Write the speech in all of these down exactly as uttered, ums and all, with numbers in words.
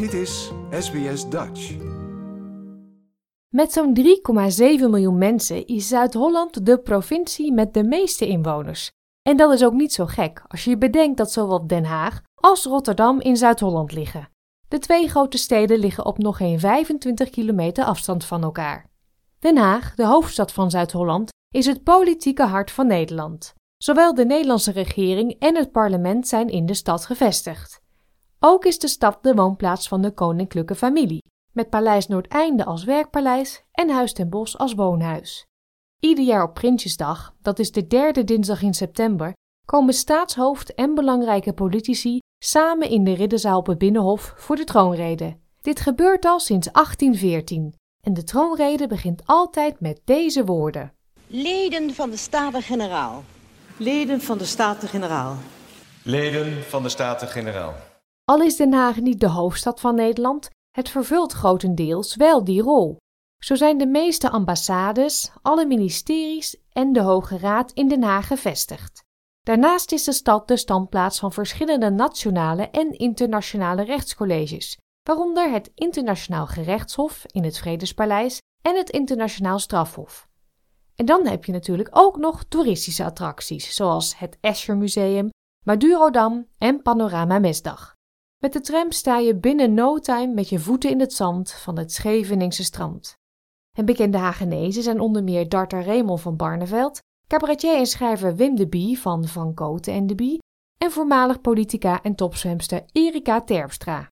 Dit is S B S Dutch. Met zo'n drie komma zeven miljoen mensen is Zuid-Holland de provincie met de meeste inwoners. En dat is ook niet zo gek als je bedenkt dat zowel Den Haag als Rotterdam in Zuid-Holland liggen. De twee grote steden liggen op nog geen vijfentwintig kilometer afstand van elkaar. Den Haag, de hoofdstad van Zuid-Holland, is het politieke hart van Nederland. Zowel de Nederlandse regering en het parlement zijn in de stad gevestigd. Ook is de stad de woonplaats van de koninklijke familie, met Paleis Noordeinde als werkpaleis en Huis ten Bosch als woonhuis. Ieder jaar op Prinsjesdag, dat is de derde dinsdag in september, komen staatshoofd en belangrijke politici samen in de Ridderzaal op het Binnenhof voor de troonrede. Dit gebeurt al sinds achttien veertien en de troonrede begint altijd met deze woorden. Leden van de Staten-Generaal. Leden van de Staten-Generaal. Leden van de Staten-Generaal. Al is Den Haag niet de hoofdstad van Nederland, het vervult grotendeels wel die rol. Zo zijn de meeste ambassades, alle ministeries en de Hoge Raad in Den Haag gevestigd. Daarnaast is de stad de standplaats van verschillende nationale en internationale rechtscolleges, waaronder het Internationaal Gerechtshof in het Vredespaleis en het Internationaal Strafhof. En dan heb je natuurlijk ook nog toeristische attracties, zoals het Escher Museum, Madurodam en Panorama Mesdag. Met de tram sta je binnen no time met je voeten in het zand van het Scheveningse strand. En bekende Hagenezen zijn onder meer darter Raymond van Barneveld, cabaretier en schrijver Wim de Bie van Van Koten en de Bie en voormalig politica en topzwemster Erika Terpstra.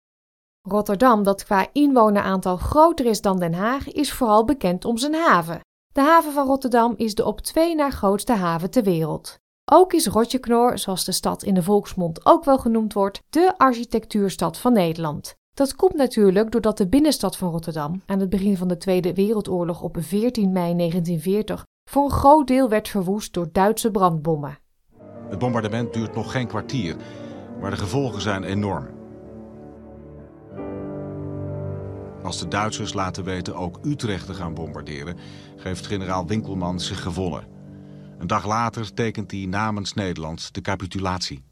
Rotterdam, dat qua inwoneraantal groter is dan Den Haag, is vooral bekend om zijn haven. De haven van Rotterdam is de op twee na grootste haven ter wereld. Ook is Rotjeknor, zoals de stad in de volksmond ook wel genoemd wordt, de architectuurstad van Nederland. Dat komt natuurlijk doordat de binnenstad van Rotterdam aan het begin van de Tweede Wereldoorlog op veertien mei negentien veertig voor een groot deel werd verwoest door Duitse brandbommen. Het bombardement duurt nog geen kwartier, maar de gevolgen zijn enorm. Als de Duitsers laten weten ook Utrecht te gaan bombarderen, geeft generaal Winkelman zich gewonnen. Een dag later tekent hij namens Nederland de capitulatie.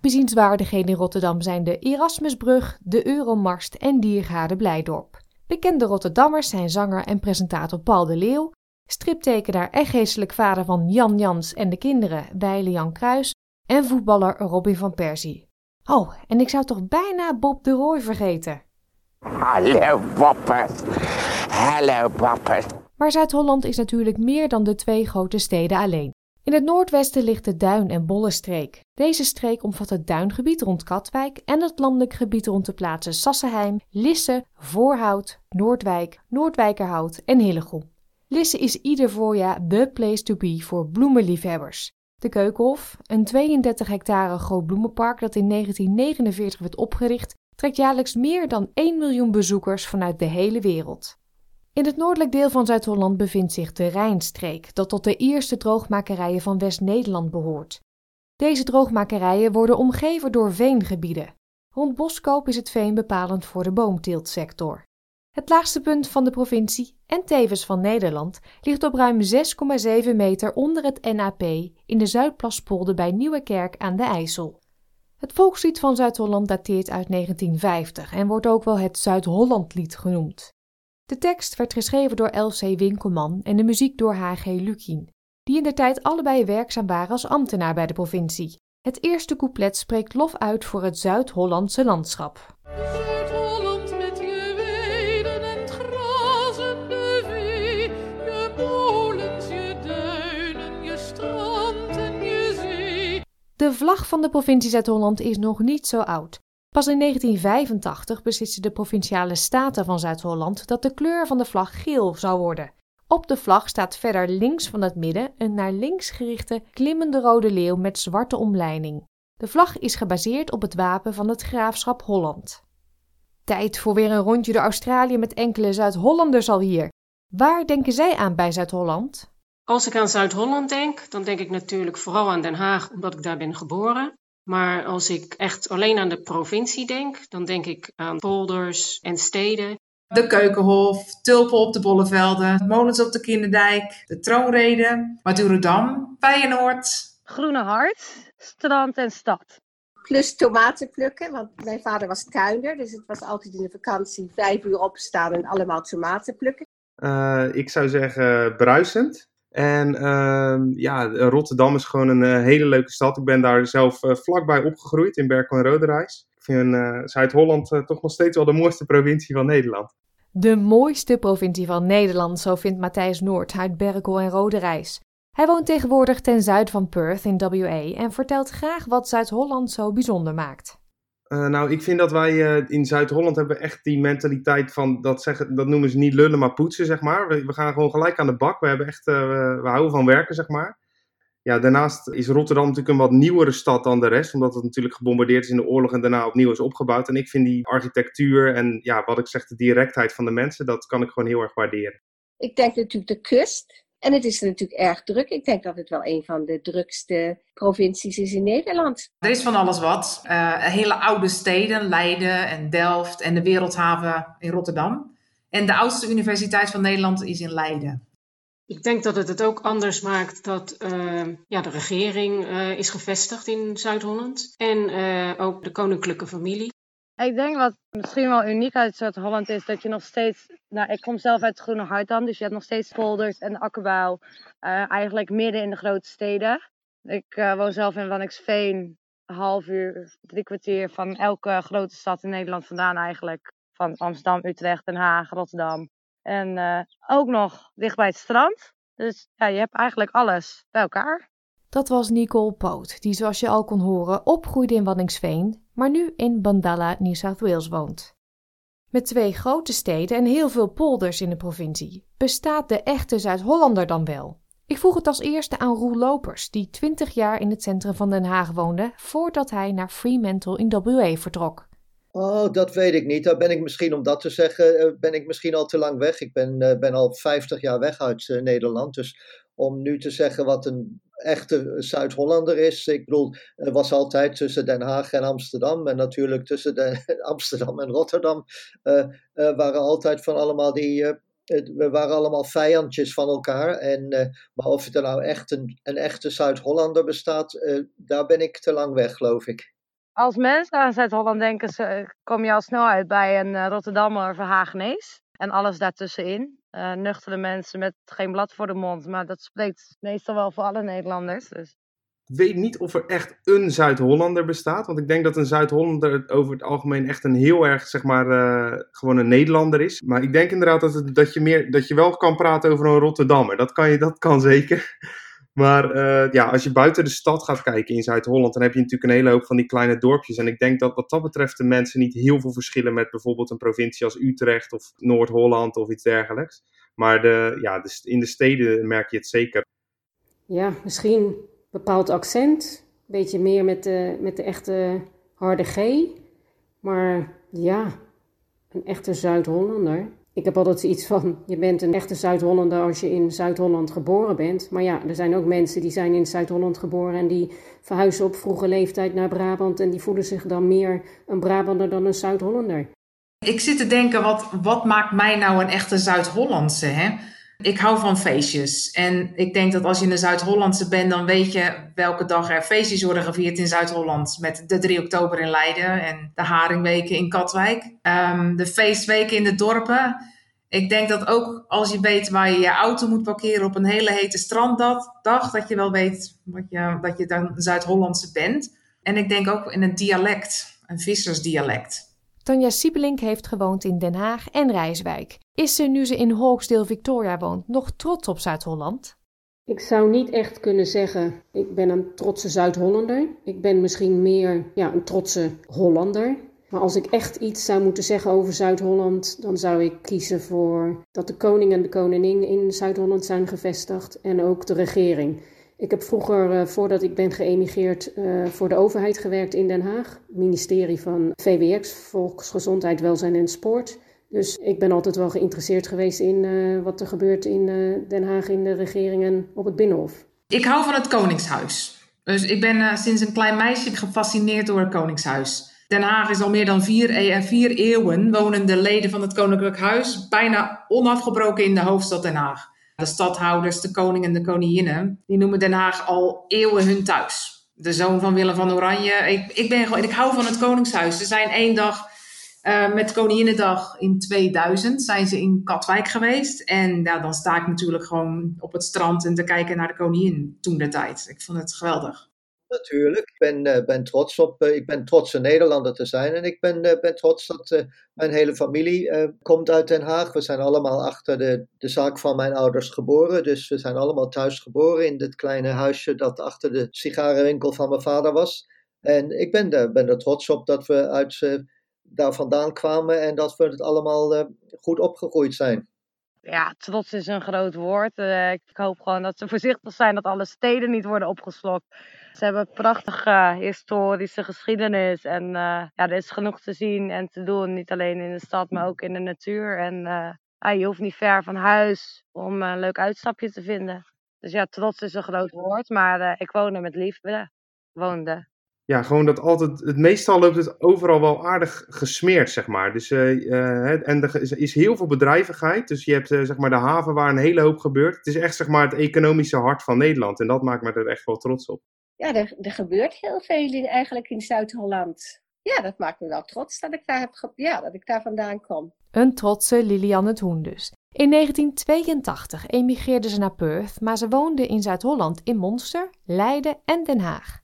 Bezienswaardigheden in Rotterdam zijn de Erasmusbrug, de Euromarkt en Diergaarde-Blijdorp. Bekende Rotterdammers zijn zanger en presentator Paul de Leeuw, striptekenaar en geestelijk vader van Jan Jans en de kinderen, Wijlen Jan Kruis en voetballer Robin van Persie. Oh, en ik zou toch bijna Bob de Roy vergeten. Hallo Boppert, hallo Boppert. Maar Zuid-Holland is natuurlijk meer dan de twee grote steden alleen. In het noordwesten ligt de Duin- en Bollenstreek. Deze streek omvat het duingebied rond Katwijk en het landelijk gebied rond de plaatsen Sassenheim, Lisse, Voorhout, Noordwijk, Noordwijkerhout en Hillegom. Lisse is ieder voorjaar the place to be voor bloemenliefhebbers. De Keukenhof, een tweeëndertig hectare groot bloemenpark dat in negentien negenenveertig werd opgericht, trekt jaarlijks meer dan één miljoen bezoekers vanuit de hele wereld. In het noordelijk deel van Zuid-Holland bevindt zich de Rijnstreek, dat tot de eerste droogmakerijen van West-Nederland behoort. Deze droogmakerijen worden omgeven door veengebieden. Rond Boskoop is het veen bepalend voor de boomteeltsector. Het laagste punt van de provincie, en tevens van Nederland, ligt op ruim zes komma zeven meter onder het N A P in de Zuidplaspolder bij Nieuwekerk aan de IJssel. Het volkslied van Zuid-Holland dateert uit negentien vijftig en wordt ook wel het Zuid-Hollandlied genoemd. De tekst werd geschreven door L C Winkelman en de muziek door H G Lukien, die in de tijd allebei werkzaam waren als ambtenaar bij de provincie. Het eerste couplet spreekt lof uit voor het Zuid-Hollandse landschap. Zuid-Holland met je weiden en het grazende vee, je molens, je duinen, je strand en je zee. De vlag van de provincie Zuid-Holland is nog niet zo oud. Pas in negentien vijfentachtig beslisten de Provinciale Staten van Zuid-Holland dat de kleur van de vlag geel zou worden. Op de vlag staat verder links van het midden een naar links gerichte klimmende rode leeuw met zwarte omlijning. De vlag is gebaseerd op het wapen van het graafschap Holland. Tijd voor weer een rondje door Australië met enkele Zuid-Hollanders alhier. Waar denken zij aan bij Zuid-Holland? Als ik aan Zuid-Holland denk, dan denk ik natuurlijk vooral aan Den Haag, omdat ik daar ben geboren. Maar als ik echt alleen aan de provincie denk, dan denk ik aan polders en steden. De Keukenhof, tulpen op de bollevelden, molens op de Kinderdijk, de troonrede, Madurodam, Feyenoord. Groene Hart, strand en stad. Plus tomaten plukken, want mijn vader was tuinder. Dus het was altijd in de vakantie vijf uur opstaan en allemaal tomaten plukken. Uh, ik zou zeggen bruisend. En uh, ja, Rotterdam is gewoon een uh, hele leuke stad. Ik ben daar zelf uh, vlakbij opgegroeid in Berkel en Rodenrijs. Ik vind uh, Zuid-Holland uh, toch nog steeds wel de mooiste provincie van Nederland. De mooiste provincie van Nederland, zo vindt Matthijs Noord uit Berkel en Rodenrijs. Hij woont tegenwoordig ten zuiden van Perth in W A en vertelt graag wat Zuid-Holland zo bijzonder maakt. Uh, nou, ik vind dat wij uh, in Zuid-Holland hebben echt die mentaliteit van, dat, zeggen, dat noemen ze niet lullen maar poetsen, zeg maar. We, we gaan gewoon gelijk aan de bak, we, hebben echt, uh, we houden van werken, zeg maar. Ja, daarnaast is Rotterdam natuurlijk een wat nieuwere stad dan de rest, omdat het natuurlijk gebombardeerd is in de oorlog en daarna opnieuw is opgebouwd. En ik vind die architectuur en ja, wat ik zeg, de directheid van de mensen, dat kan ik gewoon heel erg waarderen. Ik denk natuurlijk de kust. En het is natuurlijk erg druk. Ik denk dat het wel een van de drukste provincies is in Nederland. Er is van alles wat. Uh, hele oude steden, Leiden en Delft en de Wereldhaven in Rotterdam. En de oudste universiteit van Nederland is in Leiden. Ik denk dat het het ook anders maakt dat uh, ja, de regering uh, is gevestigd in Zuid-Holland. En uh, ook de koninklijke familie. Ik denk wat misschien wel uniek uit Zuid-Holland is, dat je nog steeds... Nou, ik kom zelf uit Groene Hart dan, dus je hebt nog steeds polders en de akkerbouw. Uh, eigenlijk midden in de grote steden. Ik uh, woon zelf in Waddinxveen, een half uur, drie kwartier van elke grote stad in Nederland vandaan eigenlijk. Van Amsterdam, Utrecht, Den Haag, Rotterdam. En uh, ook nog dicht bij het strand. Dus ja, je hebt eigenlijk alles bij elkaar. Dat was Nicole Poot, die zoals je al kon horen opgroeide in Waddinxveen, maar nu in Bandala, New South Wales woont. Met twee grote steden en heel veel polders in de provincie bestaat de echte Zuid-Hollander dan wel. Ik vroeg het als eerste aan Roel Lopers, die twintig jaar in het centrum van Den Haag woonde voordat hij naar Fremantle in W A vertrok. Oh, dat weet ik niet. Daar ben ik misschien, om dat te zeggen, ben ik misschien al te lang weg. Ik ben, ben al vijftig jaar weg uit uh, Nederland, dus om nu te zeggen wat een echte Zuid-Hollander is. Ik bedoel, er was altijd tussen Den Haag en Amsterdam en natuurlijk tussen de, Amsterdam en Rotterdam uh, uh, waren altijd van allemaal die, uh, het, we waren allemaal vijandjes van elkaar. En, uh, maar of er nou echt een, een echte Zuid-Hollander bestaat, uh, daar ben ik te lang weg, geloof ik. Als mensen aan Zuid-Holland denken, kom je al snel uit bij een Rotterdammer of een Haagenees en alles daartussenin. Uh, nuchtere mensen met geen blad voor de mond. Maar dat spreekt meestal wel voor alle Nederlanders. Dus. Ik weet niet of er echt een Zuid-Hollander bestaat. Want ik denk dat een Zuid-Hollander over het algemeen echt een heel erg, zeg maar, uh, gewoon een Nederlander is. Maar ik denk inderdaad dat, het, dat, je, meer, dat je wel kan praten over een Rotterdammer. Dat kan, je, dat kan zeker. Maar uh, ja, als je buiten de stad gaat kijken in Zuid-Holland, dan heb je natuurlijk een hele hoop van die kleine dorpjes. En ik denk dat wat dat betreft de mensen niet heel veel verschillen met bijvoorbeeld een provincie als Utrecht of Noord-Holland of iets dergelijks. Maar de, ja, de, in de steden merk je het zeker. Ja, misschien een bepaald accent. Een beetje meer met de, met de echte harde G. Maar ja, een echte Zuid-Hollander. Ik heb altijd iets van, je bent een echte Zuid-Hollander als je in Zuid-Holland geboren bent. Maar ja, er zijn ook mensen die zijn in Zuid-Holland geboren en die verhuizen op vroege leeftijd naar Brabant. En die voelen zich dan meer een Brabander dan een Zuid-Hollander. Ik zit te denken, wat, wat maakt mij nou een echte Zuid-Hollandse, hè? Ik hou van feestjes. En ik denk dat als je een Zuid-Hollandse bent, dan weet je welke dag er feestjes worden gevierd in Zuid-Holland. Met de drie oktober in Leiden en de Haringweken in Katwijk. Um, de feestweken in de dorpen. Ik denk dat ook als je weet waar je je auto moet parkeren op een hele hete stranddag, dat je wel weet wat je, dat je dan Zuid-Hollandse bent. En ik denk ook in een dialect, een vissersdialect. Tanja Siebelink heeft gewoond in Den Haag en Rijswijk. Is ze, nu ze in Hawksdale, Victoria woont, nog trots op Zuid-Holland? Ik zou niet echt kunnen zeggen, ik ben een trotse Zuid-Hollander. Ik ben misschien meer ja, een trotse Hollander. Maar als ik echt iets zou moeten zeggen over Zuid-Holland, dan zou ik kiezen voor dat de koning en de koningin in Zuid-Holland zijn gevestigd en ook de regering. Ik heb vroeger, uh, voordat ik ben geëmigreerd, uh, voor de overheid gewerkt in Den Haag. Ministerie van V W X, Volksgezondheid, Welzijn en Sport. Dus ik ben altijd wel geïnteresseerd geweest in uh, wat er gebeurt in uh, Den Haag in de regering en op het Binnenhof. Ik hou van het Koningshuis. Dus ik ben uh, sinds een klein meisje gefascineerd door het Koningshuis. Den Haag is al meer dan vier, e- vier eeuwen wonende leden van het Koninklijk Huis bijna onafgebroken in de hoofdstad Den Haag. De stadhouders, de koning en de koninginnen, die noemen Den Haag al eeuwen hun thuis. de zoon van Willem van Oranje. Ik, ik, ben gewoon, ik hou van het Koningshuis. Ze zijn één dag uh, met Koninginnedag in tweeduizend zijn ze in Katwijk geweest. En ja, dan sta ik natuurlijk gewoon op het strand en te kijken naar de koningin toen de tijd. Ik vond het geweldig. Natuurlijk, ik ben, uh, ben trots op, uh, ik ben trots een Nederlander te zijn en ik ben, uh, ben trots dat uh, mijn hele familie uh, komt uit Den Haag. We zijn allemaal achter de, de zaak van mijn ouders geboren, dus we zijn allemaal thuis geboren in dit kleine huisje dat achter de sigarenwinkel van mijn vader was. En ik ben, uh, ben er trots op dat we uit, uh, daar vandaan kwamen en dat we het allemaal uh, goed opgegroeid zijn. Ja, trots is een groot woord. Uh, ik hoop gewoon dat ze voorzichtig zijn dat alle steden niet worden opgeslokt. Ze hebben een prachtige historische geschiedenis. En uh, ja, er is genoeg te zien en te doen. Niet alleen in de stad, maar ook in de natuur. En uh, je hoeft niet ver van huis om een leuk uitstapje te vinden. Dus ja, trots is een groot woord. Maar uh, ik woon er met liefde. Woonde. Ja, gewoon dat altijd, het meestal loopt het overal wel aardig gesmeerd, zeg maar. Dus, uh, uh, en er is, is heel veel bedrijvigheid, dus je hebt uh, zeg maar de haven waar een hele hoop gebeurt. Het is echt zeg maar het economische hart van Nederland en dat maakt me er echt wel trots op. Ja, er, er gebeurt heel veel in, eigenlijk in Zuid-Holland. Ja, dat maakt me wel trots dat ik daar, heb ge- ja, dat ik daar vandaan kom. Een trotse Lilianne het Hoen dus. In negentien tweeëntachtig emigreerde ze naar Perth, maar ze woonde in Zuid-Holland in Monster, Leiden en Den Haag.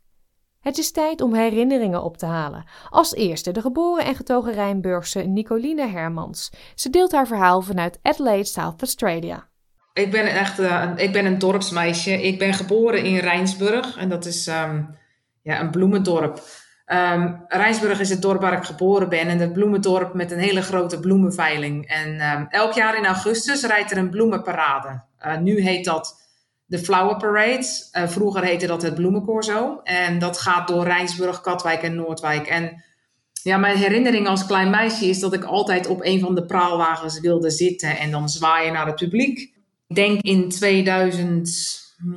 Het is tijd om herinneringen op te halen. Als eerste de geboren en getogen Rijnburgse Nicoline Hermans. Ze deelt haar verhaal vanuit Adelaide, South Australia. Ik ben echt uh, ik ben een dorpsmeisje. Ik ben geboren in Rijnsburg en dat is um, ja, een bloemendorp. Um, Rijnsburg is het dorp waar ik geboren ben en het bloemendorp met een hele grote bloemenveiling. En um, elk jaar in augustus rijdt er een bloemenparade. Uh, nu heet dat de Flower Parade, uh, vroeger heette dat het Bloemencorso. En dat gaat door Rijnsburg, Katwijk en Noordwijk. En ja, mijn herinnering als klein meisje is dat ik altijd op een van de praalwagens wilde zitten en dan zwaaien naar het publiek. Ik denk in tweeduizend,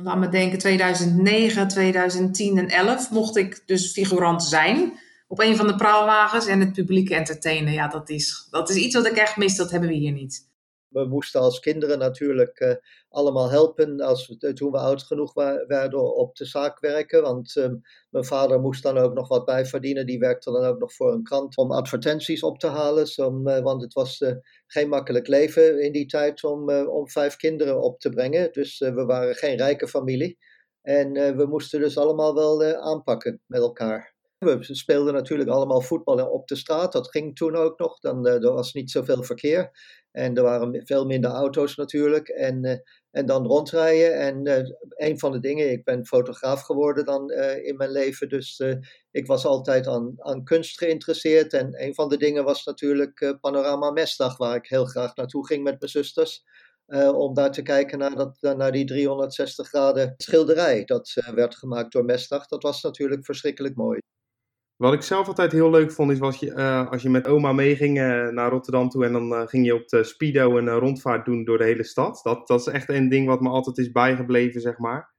laat me denken, tweeduizend negen, tweeduizend tien en elf mocht ik dus figurant zijn op een van de praalwagens en het publiek entertainen. Ja, dat is, dat is iets wat ik echt mis, dat hebben we hier niet. We moesten als kinderen natuurlijk uh, allemaal helpen als we, toen we oud genoeg wa- werden op de zaak werken. Want uh, mijn vader moest dan ook nog wat bijverdienen. Die werkte dan ook nog voor een krant om advertenties op te halen. Som, uh, want het was uh, geen makkelijk leven in die tijd om, uh, om vijf kinderen op te brengen. Dus uh, we waren geen rijke familie. En uh, we moesten dus allemaal wel uh, aanpakken met elkaar. We speelden natuurlijk allemaal voetbal op de straat. Dat ging toen ook nog. Dan, er was niet zoveel verkeer. En er waren veel minder auto's natuurlijk. En, uh, en dan rondrijden. En uh, een van de dingen, ik ben fotograaf geworden dan uh, in mijn leven. Dus uh, ik was altijd aan, aan kunst geïnteresseerd. En een van de dingen was natuurlijk uh, Panorama Mesdag. Waar ik heel graag naartoe ging met mijn zusters. Uh, om daar te kijken naar, dat, naar die driehonderdzestig graden schilderij. Dat uh, werd gemaakt door Mesdag. Dat was natuurlijk verschrikkelijk mooi. Wat ik zelf altijd heel leuk vond, is was je, uh, als je met oma meeging uh, naar Rotterdam toe en dan uh, ging je op de Speedo een uh, rondvaart doen door de hele stad. Dat, dat is echt een ding wat me altijd is bijgebleven, zeg maar.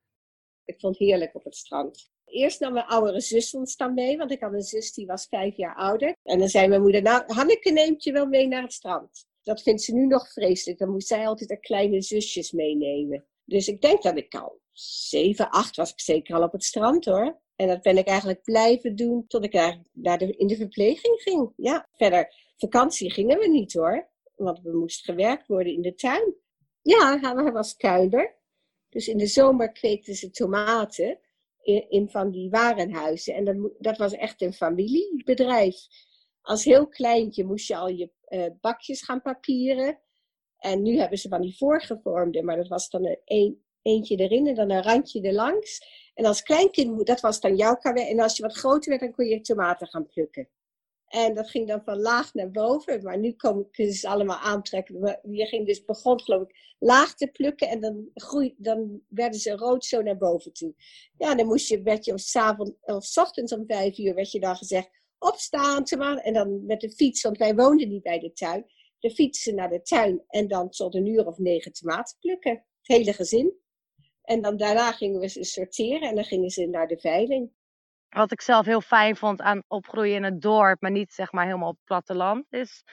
Ik vond het heerlijk op het strand. Eerst nam mijn oudere zus ons dan mee, want ik had een zus die was vijf jaar ouder. En dan zei mijn moeder, nou Hanneke neemt je wel mee naar het strand. Dat vindt ze nu nog vreselijk, dan moest zij altijd haar kleine zusjes meenemen. Dus ik denk dat ik al zeven, acht was ik zeker al op het strand hoor. En dat ben ik eigenlijk blijven doen tot ik naar, naar de, in de verpleging ging. Ja, verder vakantie gingen we niet hoor. Want we moesten gewerkt worden in de tuin. Ja, hij was kuinder. Dus in de zomer kweekten ze tomaten in, in van die warenhuizen. En dat, dat was echt een familiebedrijf. Als heel kleintje moest je al je uh, bakjes gaan papieren. En nu hebben ze van die voorgevormde. Maar dat was dan een, een eentje erin en dan een randje erlangs. En als kleinkind, dat was dan jouw karwei. En als je wat groter werd, dan kon je tomaten gaan plukken. En dat ging dan van laag naar boven. Maar nu komen, kunnen ze allemaal aantrekken. Maar je ging dus, begon geloof ik laag te plukken. En dan, groei, dan werden ze rood zo naar boven toe. Ja, dan moest je, werd je om 's avond, of 's ochtends om vijf uur werd je dan gezegd. Opstaan, tomaten. En dan met de fiets, want wij woonden niet bij de tuin. De fietsen naar de tuin. En dan tot een uur of negen tomaten plukken. Het hele gezin. En dan daarna gingen we ze sorteren en dan gingen ze naar de veiling. Wat ik zelf heel fijn vond aan opgroeien in het dorp, maar niet zeg maar helemaal op het platteland, is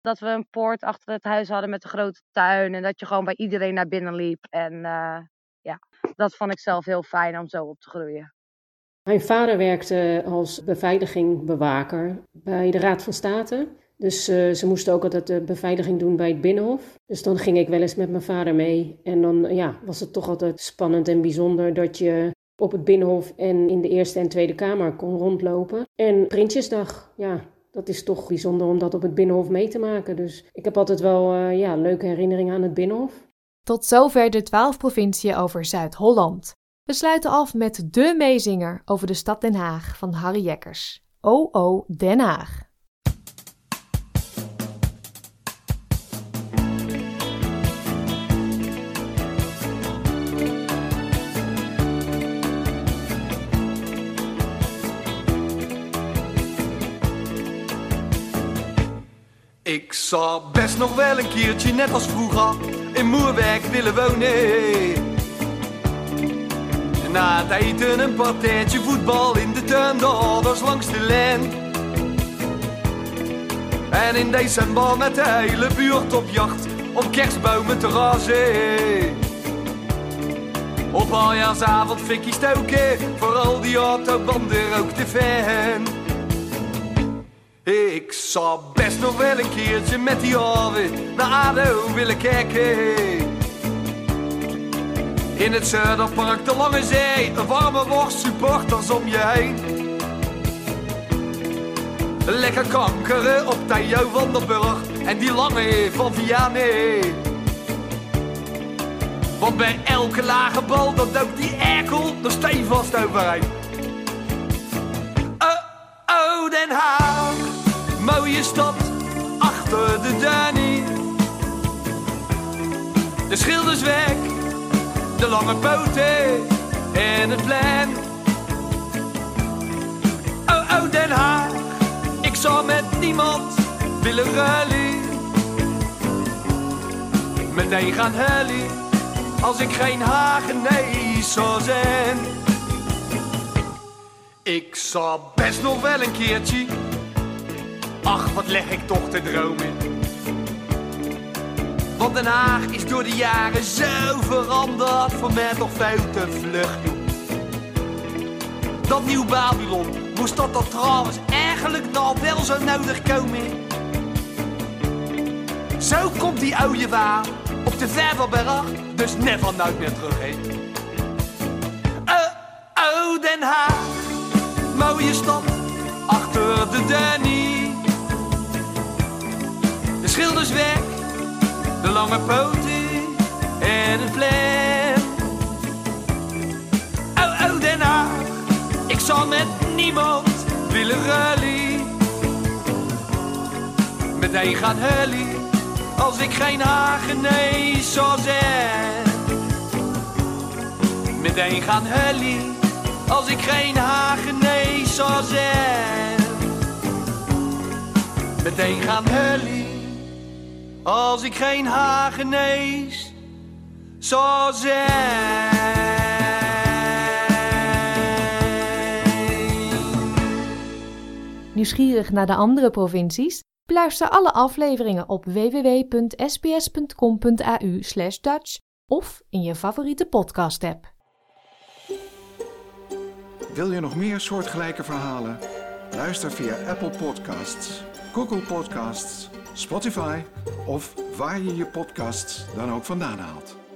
dat we een poort achter het huis hadden met een grote tuin. En dat je gewoon bij iedereen naar binnen liep. En uh, ja, dat vond ik zelf heel fijn om zo op te groeien. Mijn vader werkte als beveiligingbewaker bij de Raad van State. Dus uh, ze moesten ook altijd de beveiliging doen bij het Binnenhof. Dus dan ging ik wel eens met mijn vader mee. En dan ja, was het toch altijd spannend en bijzonder dat je op het Binnenhof en in de Eerste en Tweede Kamer kon rondlopen. En Prinsjesdag, ja, dat is toch bijzonder om dat op het Binnenhof mee te maken. Dus ik heb altijd wel uh, ja, leuke herinneringen aan het Binnenhof. Tot zover de twaalf provinciën over Zuid-Holland. We sluiten af met de meezinger over de stad Den Haag van Harry Jekkers. O, o, Den Haag. Ik zou best nog wel een keertje, net als vroeger, in Moerwerk willen wonen. Na het eten een partijtje voetbal in de tuin, de ouders langs de lijn. En in december met de hele buurt op jacht, om kerstbomen te razen. Op aljaarsavond fikkie stoken, voor al die autobanden ook de fan. Ik zou best nog wel een keertje met die alweer naar A D O willen kijken. In het Zuiderpark, de Lange Zee, een warme worst, supporters om je heen. Lekker kankeren op Theo van der Burg en die lange van Vianney. Want bij elke lage bal, dat duikt die erkel er stevast overheen. Oh, oh, Den Haag. Mooie stad, achter de Dani. De schilders weg, de lange poten en het plein. Oh, oh, Den Haag, ik zou met niemand willen rally. Meteen gaan hully, als ik geen Haagenees zou zijn. Ik zou best nog wel een keertje... Ach, wat leg ik toch de droom in. Want Den Haag is door de jaren zo veranderd, voor mij nog veel te vlug. Dat nieuw Babylon, moest dat dat trouwens eigenlijk nog wel zo nodig komen? Zo komt die oude waar op de Verberg, dus never nooit meer terug heen. Oh, oh, Den Haag, mooie stad, achter de Danny. De schilders weg, de lange poten en het plein. Oh, oh, Den Haag, ik zal met niemand willen rally. Meteen gaat hully, als ik geen Haagenees zou zijn. Meteen gaat hully, als ik geen Haagenees zou zijn. Meteen gaat hully. Als ik geen Haagenees zou zijn. Nieuwsgierig naar de andere provincies? Beluister alle afleveringen op w w w punt s b s punt com punt a u slash dutch of in je favoriete podcast-app. Wil je nog meer soortgelijke verhalen? Luister via Apple Podcasts, Google Podcasts, Spotify of waar je je podcasts dan ook vandaan haalt.